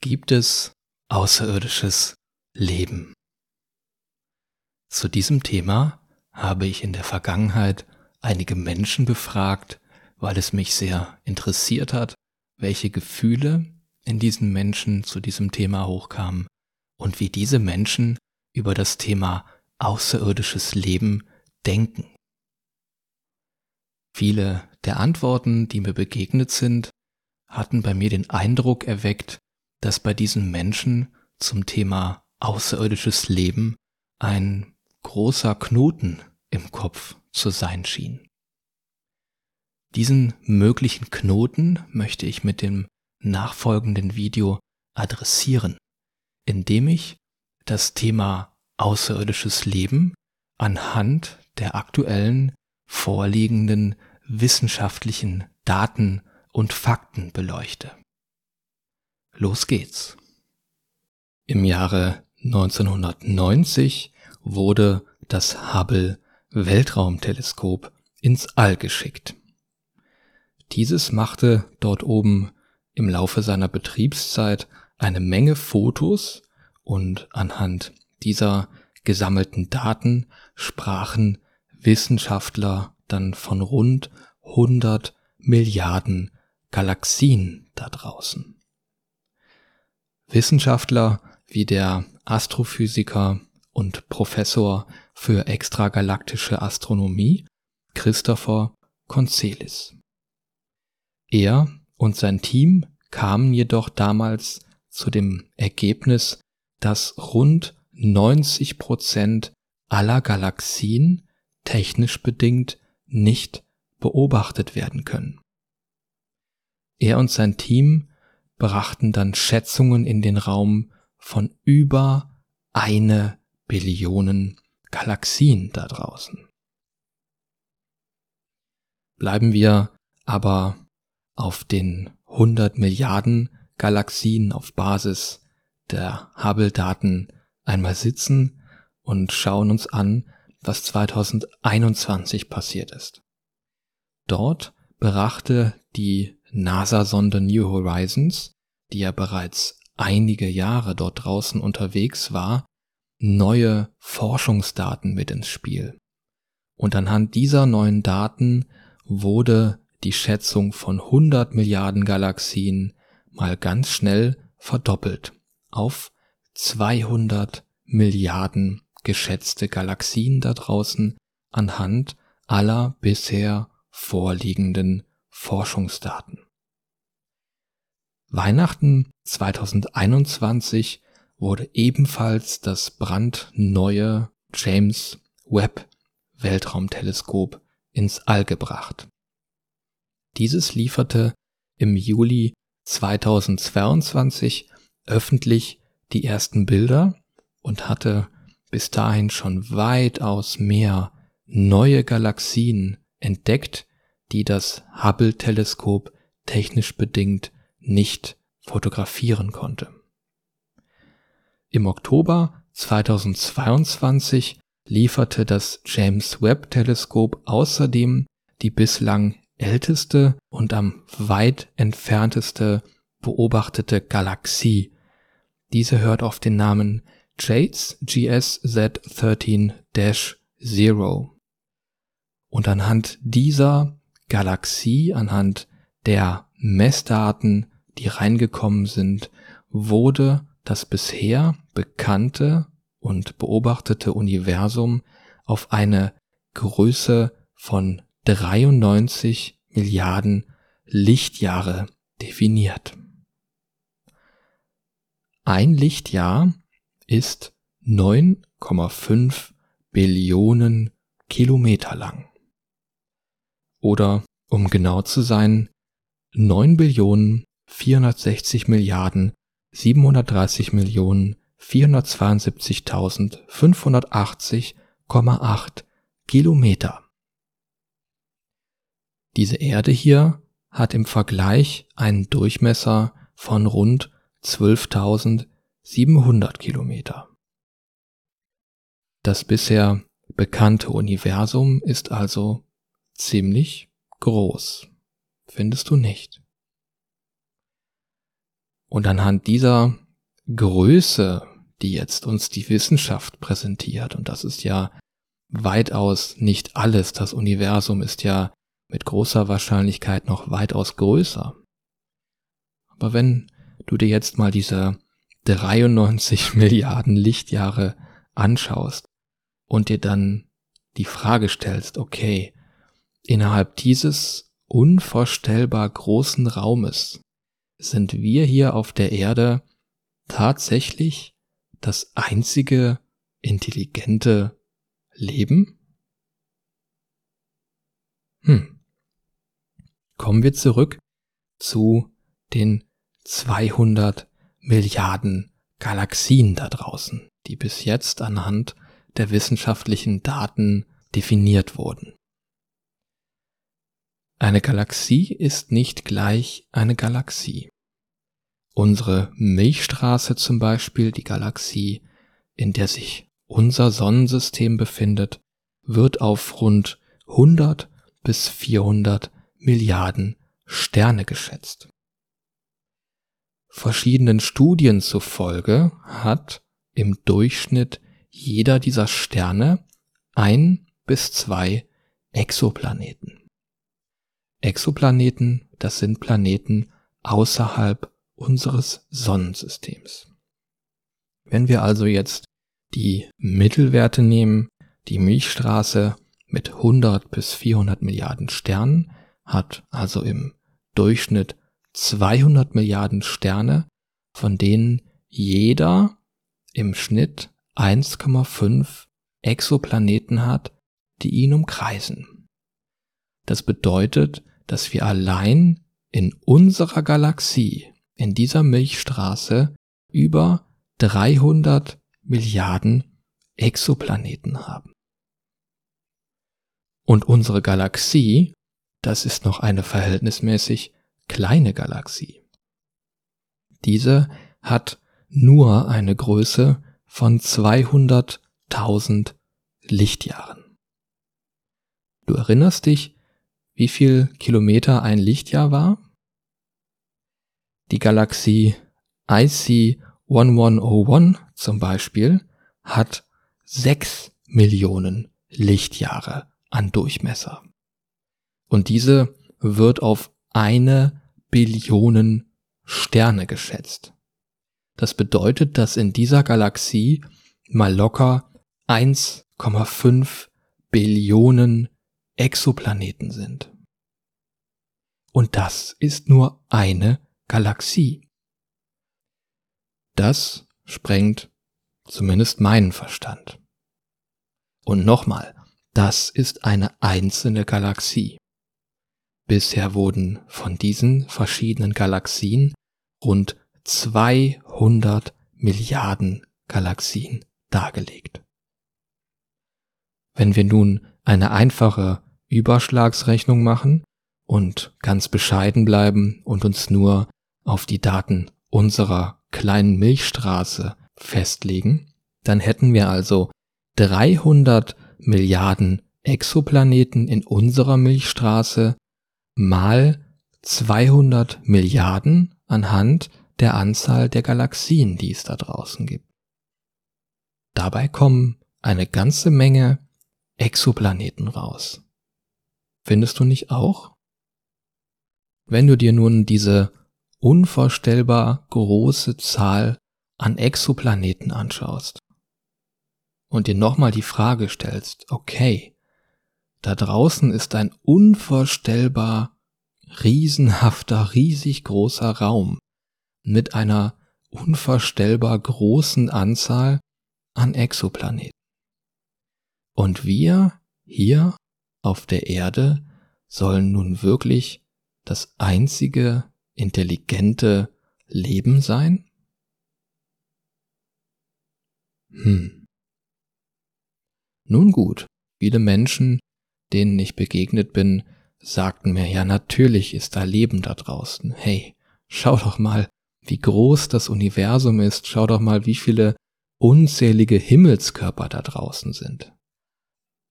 Gibt es außerirdisches Leben? Zu diesem Thema habe ich in der Vergangenheit einige Menschen befragt, weil es mich sehr interessiert hat, welche Gefühle in diesen Menschen zu diesem Thema hochkamen und wie diese Menschen über das Thema außerirdisches Leben denken. Viele der Antworten, die mir begegnet sind, hatten bei mir den Eindruck erweckt, dass bei diesen Menschen zum Thema außerirdisches Leben ein großer Knoten im Kopf zu sein schien. Diesen möglichen Knoten möchte ich mit dem nachfolgenden Video adressieren, indem ich das Thema außerirdisches Leben anhand der aktuellen vorliegenden wissenschaftlichen Daten und Fakten beleuchte. Los geht's. Im Jahre 1990 wurde das Hubble Weltraumteleskop ins All geschickt. Dieses machte dort oben im Laufe seiner Betriebszeit eine Menge Fotos und anhand dieser gesammelten Daten sprachen Wissenschaftler dann von rund 100 Milliarden Galaxien da draußen. Wissenschaftler wie der Astrophysiker und Professor für extragalaktische Astronomie Christopher Concelis. Er und sein Team kamen jedoch damals zu dem Ergebnis, dass rund 90% aller Galaxien technisch bedingt nicht beobachtet werden können. Er und sein Team brachten dann Schätzungen in den Raum von über 1 Billion Galaxien da draußen. Bleiben wir aber auf den 100 Milliarden Galaxien auf Basis der Hubble-Daten einmal sitzen und schauen uns an, was 2021 passiert ist. Dort brachte die NASA-Sonde New Horizons, die ja bereits einige Jahre dort draußen unterwegs war, neue Forschungsdaten mit ins Spiel. Und anhand dieser neuen Daten wurde die Schätzung von 100 Milliarden Galaxien mal ganz schnell verdoppelt auf 200 Milliarden geschätzte Galaxien da draußen anhand aller bisher vorliegenden Forschungsdaten. Weihnachten 2021 wurde ebenfalls das brandneue James-Webb-Weltraumteleskop ins All gebracht. Dieses lieferte im Juli 2022 öffentlich die ersten Bilder und hatte bis dahin schon weitaus mehr neue Galaxien entdeckt, die das Hubble-Teleskop technisch bedingt nicht fotografieren konnte. Im Oktober 2022 lieferte das James-Webb-Teleskop außerdem die bislang älteste und am weit entfernteste beobachtete Galaxie. Diese hört auf den Namen JADES-GS-Z13-0. Und anhand dieser Galaxie, anhand der Messdaten, die reingekommen sind, wurde das bisher bekannte und beobachtete Universum auf eine Größe von 93 Milliarden Lichtjahre definiert. Ein Lichtjahr ist 9,5 Billionen Kilometer lang. Oder, um genau zu sein, 9.460.730.472.580,8 Kilometer. Diese Erde hier hat im Vergleich einen Durchmesser von rund 12.700 Kilometer. Das bisher bekannte Universum ist also ziemlich groß. Findest du nicht? Und anhand dieser Größe, die jetzt uns die Wissenschaft präsentiert, und das ist ja weitaus nicht alles, das Universum ist ja mit großer Wahrscheinlichkeit noch weitaus größer. Aber wenn du dir jetzt mal diese 93 Milliarden Lichtjahre anschaust und dir dann die Frage stellst, okay, innerhalb dieses unvorstellbar großen Raumes sind wir hier auf der Erde tatsächlich das einzige intelligente Leben? Kommen wir zurück zu den 200 Milliarden Galaxien da draußen, die bis jetzt anhand der wissenschaftlichen Daten definiert wurden. Eine Galaxie ist nicht gleich eine Galaxie. Unsere Milchstraße zum Beispiel, die Galaxie, in der sich unser Sonnensystem befindet, wird auf rund 100 bis 400 Milliarden Sterne geschätzt. Verschiedenen Studien zufolge hat im Durchschnitt jeder dieser Sterne 1 bis 2 Exoplaneten. Exoplaneten, das sind Planeten außerhalb unseres Sonnensystems. Wenn wir also jetzt die Mittelwerte nehmen, die Milchstraße mit 100 bis 400 Milliarden Sternen hat also im Durchschnitt 200 Milliarden Sterne, von denen jeder im Schnitt 1,5 Exoplaneten hat, die ihn umkreisen. Das bedeutet, dass wir allein in unserer Galaxie, in dieser Milchstraße, über 300 Milliarden Exoplaneten haben. Und unsere Galaxie, das ist noch eine verhältnismäßig kleine Galaxie. Diese hat nur eine Größe von 200.000 Lichtjahren. Du erinnerst dich, wie viel Kilometer ein Lichtjahr war? Die Galaxie IC 1101 zum Beispiel hat 6 Millionen Lichtjahre an Durchmesser. Und diese wird auf 1 Billion Sterne geschätzt. Das bedeutet, dass in dieser Galaxie mal locker 1,5 Billionen Exoplaneten sind. Und das ist nur eine Galaxie. Das sprengt zumindest meinen Verstand. Und nochmal, das ist eine einzelne Galaxie. Bisher wurden von diesen verschiedenen Galaxien rund 200 Milliarden Galaxien dargelegt. Wenn wir nun eine einfache Überschlagsrechnung machen und ganz bescheiden bleiben und uns nur auf die Daten unserer kleinen Milchstraße festlegen, dann hätten wir also 300 Milliarden Exoplaneten in unserer Milchstraße mal 200 Milliarden anhand der Anzahl der Galaxien, die es da draußen gibt. Dabei kommen eine ganze Menge Exoplaneten raus. Findest du nicht auch? Wenn du dir nun diese unvorstellbar große Zahl an Exoplaneten anschaust und dir nochmal die Frage stellst, okay, da draußen ist ein unvorstellbar riesenhafter, riesig großer Raum mit einer unvorstellbar großen Anzahl an Exoplaneten. Und wir hier auf der Erde sollen nun wirklich das einzige intelligente Leben sein? Nun gut, viele Menschen, denen ich begegnet bin, sagten mir, ja natürlich ist da Leben da draußen. Hey, schau doch mal, wie groß das Universum ist. Schau doch mal, wie viele unzählige Himmelskörper da draußen sind.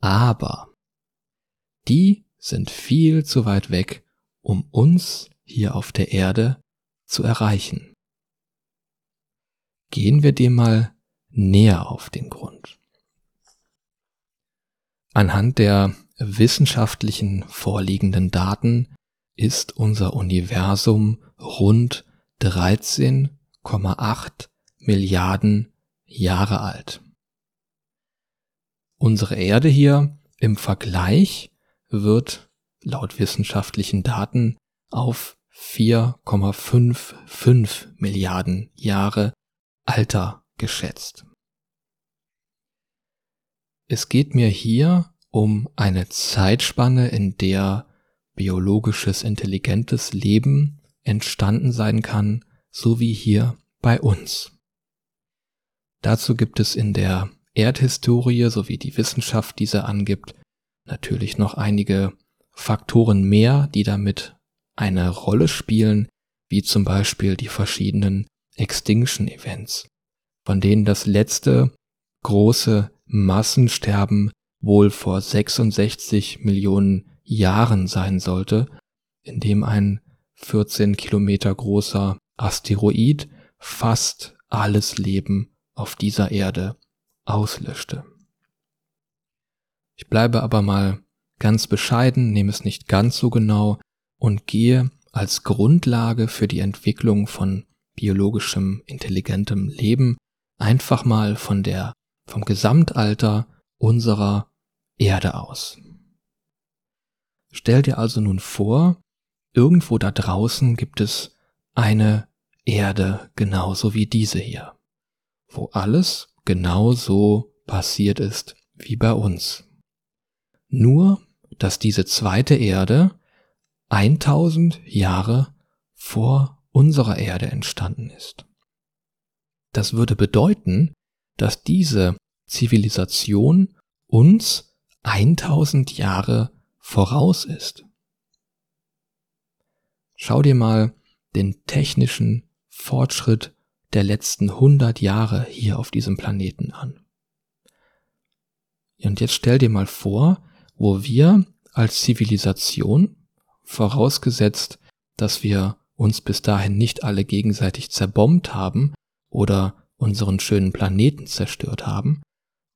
Aber die sind viel zu weit weg, um uns hier auf der Erde zu erreichen. gehen wir dem mal näher auf den Grund. Anhand der wissenschaftlichen vorliegenden Daten ist unser Universum rund 13,8 Milliarden Jahre alt. Unsere Erde hier im Vergleich wird laut wissenschaftlichen Daten auf 4,55 Milliarden Jahre Alter geschätzt. Es geht mir hier um eine Zeitspanne, in der biologisches, intelligentes Leben entstanden sein kann, so wie hier bei uns. Dazu gibt es in der Erdhistorie, so wie die Wissenschaft diese angibt, natürlich noch einige Faktoren mehr, die damit eine Rolle spielen, wie zum Beispiel die verschiedenen Extinction-Events, von denen das letzte große Massensterben wohl vor 66 Millionen Jahren sein sollte, in dem ein 14 Kilometer großer Asteroid fast alles Leben auf dieser Erde auslöschte. Ich bleibe aber mal ganz bescheiden, nehme es nicht ganz so genau und gehe als Grundlage für die Entwicklung von biologischem, intelligentem Leben einfach mal vom Gesamtalter unserer Erde aus. Stell dir also nun vor, irgendwo da draußen gibt es eine Erde genauso wie diese hier, wo alles genauso passiert ist wie bei uns. Nur, dass diese zweite Erde 1000 Jahre vor unserer Erde entstanden ist. Das würde bedeuten, dass diese Zivilisation uns 1000 Jahre voraus ist. Schau dir mal den technischen Fortschritt der letzten 100 Jahre hier auf diesem Planeten an. Und jetzt stell dir mal vor, wo wir als Zivilisation, vorausgesetzt, dass wir uns bis dahin nicht alle gegenseitig zerbombt haben oder unseren schönen Planeten zerstört haben,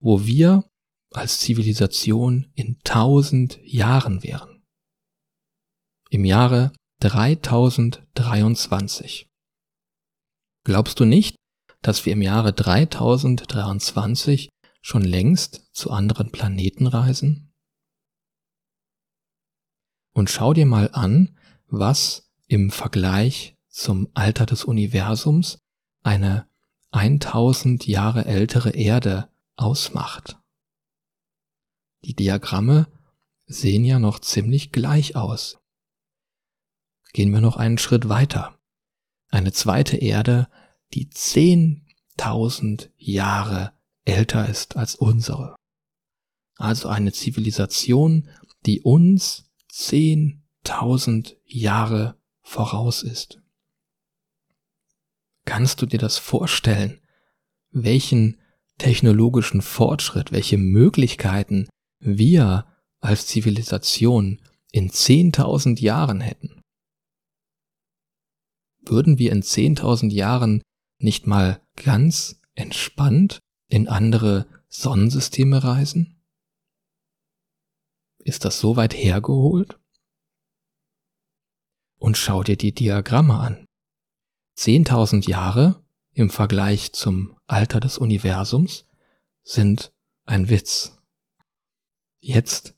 wo wir als Zivilisation in 1000 Jahren wären. Im Jahre 3023. Glaubst du nicht, dass wir im Jahre 3023 schon längst zu anderen Planeten reisen? Und schau dir mal an, was im Vergleich zum Alter des Universums eine 1000 Jahre ältere Erde ausmacht. Die Diagramme sehen ja noch ziemlich gleich aus. Gehen wir noch einen Schritt weiter. Eine zweite Erde, die 10.000 Jahre älter ist als unsere. Also eine Zivilisation, die uns 10.000 Jahre voraus ist. Kannst du dir das vorstellen? Welchen technologischen Fortschritt, welche Möglichkeiten wir als Zivilisation in 10.000 Jahren hätten? Würden wir in 10.000 Jahren nicht mal ganz entspannt in andere Sonnensysteme reisen? Ist das so weit hergeholt? Und schau dir die Diagramme an. 10.000 Jahre im Vergleich zum Alter des Universums sind ein Witz. Jetzt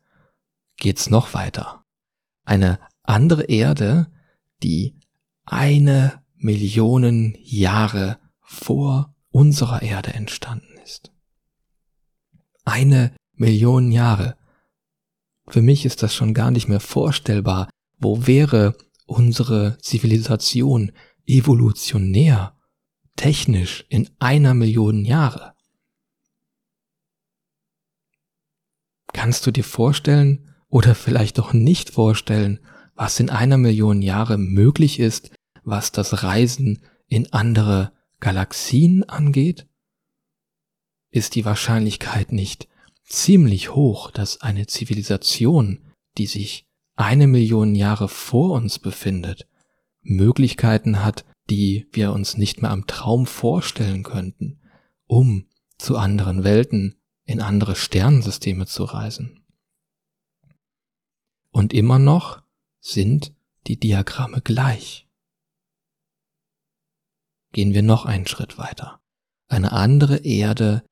geht's noch weiter. Eine andere Erde, die 1 Million Jahre vor unserer Erde entstanden ist. 1 Million Jahre. Für mich ist das schon gar nicht mehr vorstellbar. Wo wäre unsere Zivilisation evolutionär, technisch in 1 Million Jahre? Kannst du dir vorstellen oder vielleicht doch nicht vorstellen, was in 1 Million Jahre möglich ist, was das Reisen in andere Galaxien angeht? Ist die Wahrscheinlichkeit nicht ziemlich hoch, dass eine Zivilisation, die sich 1 Million Jahre vor uns befindet, Möglichkeiten hat, die wir uns nicht mehr am Traum vorstellen könnten, um zu anderen Welten, in andere Sternensysteme zu reisen. Und immer noch sind die Diagramme gleich. Gehen wir noch einen Schritt weiter. Eine andere Erde,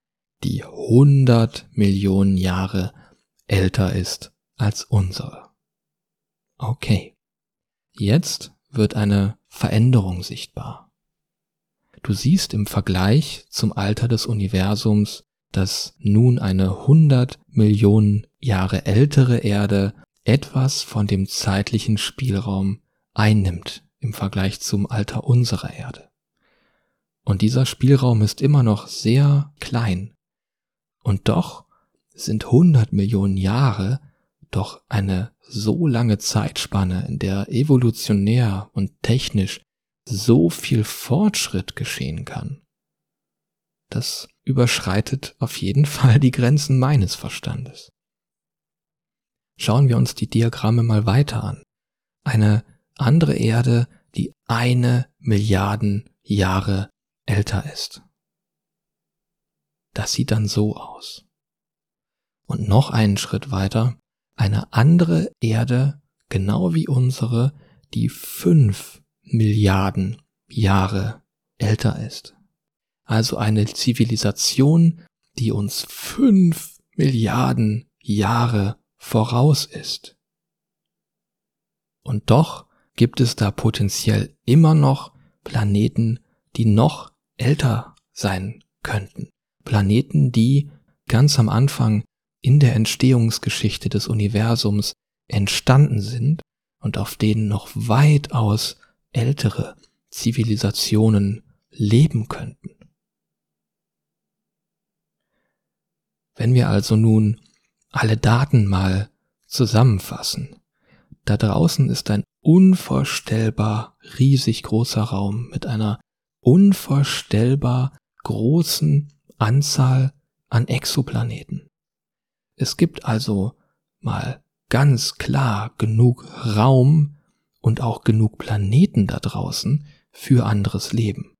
die 100 Millionen Jahre älter ist als unsere. Okay, jetzt wird eine Veränderung sichtbar. Du siehst im Vergleich zum Alter des Universums, dass nun eine 100 Millionen Jahre ältere Erde etwas von dem zeitlichen Spielraum einnimmt im Vergleich zum Alter unserer Erde. Und dieser Spielraum ist immer noch sehr klein. Und doch sind 100 Millionen Jahre doch eine so lange Zeitspanne, in der evolutionär und technisch so viel Fortschritt geschehen kann. Das überschreitet auf jeden Fall die Grenzen meines Verstandes. Schauen wir uns die Diagramme mal weiter an. Eine andere Erde, die 1 Milliarde Jahre älter ist. Das sieht dann so aus. Und noch einen Schritt weiter, eine andere Erde, genau wie unsere, die 5 Milliarden Jahre älter ist. Also eine Zivilisation, die uns 5 Milliarden Jahre voraus ist. Und doch gibt es da potenziell immer noch Planeten, die noch älter sein könnten. Planeten, die ganz am Anfang in der Entstehungsgeschichte des Universums entstanden sind und auf denen noch weitaus ältere Zivilisationen leben könnten. Wenn wir also nun alle Daten mal zusammenfassen. Da draußen ist ein unvorstellbar riesig großer Raum mit einer unvorstellbar großen Anzahl an Exoplaneten. Es gibt also mal ganz klar genug Raum und auch genug Planeten da draußen für anderes Leben.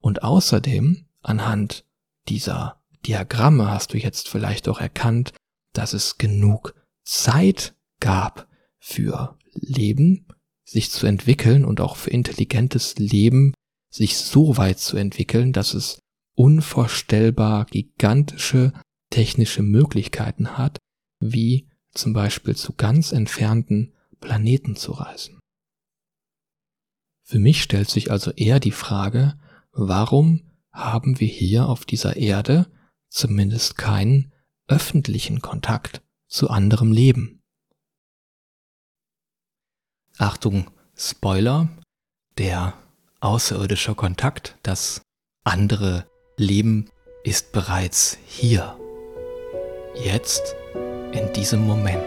Und außerdem, anhand dieser Diagramme hast du jetzt vielleicht auch erkannt, dass es genug Zeit gab für Leben, sich zu entwickeln und auch für intelligentes Leben, sich so weit zu entwickeln, dass es unvorstellbar gigantische technische Möglichkeiten hat, wie zum Beispiel zu ganz entfernten Planeten zu reisen. Für mich stellt sich also eher die Frage, warum haben wir hier auf dieser Erde zumindest keinen öffentlichen Kontakt zu anderem Leben? Achtung, Spoiler, der außerirdische Kontakt, das andere Leben ist bereits hier. Jetzt, in diesem Moment.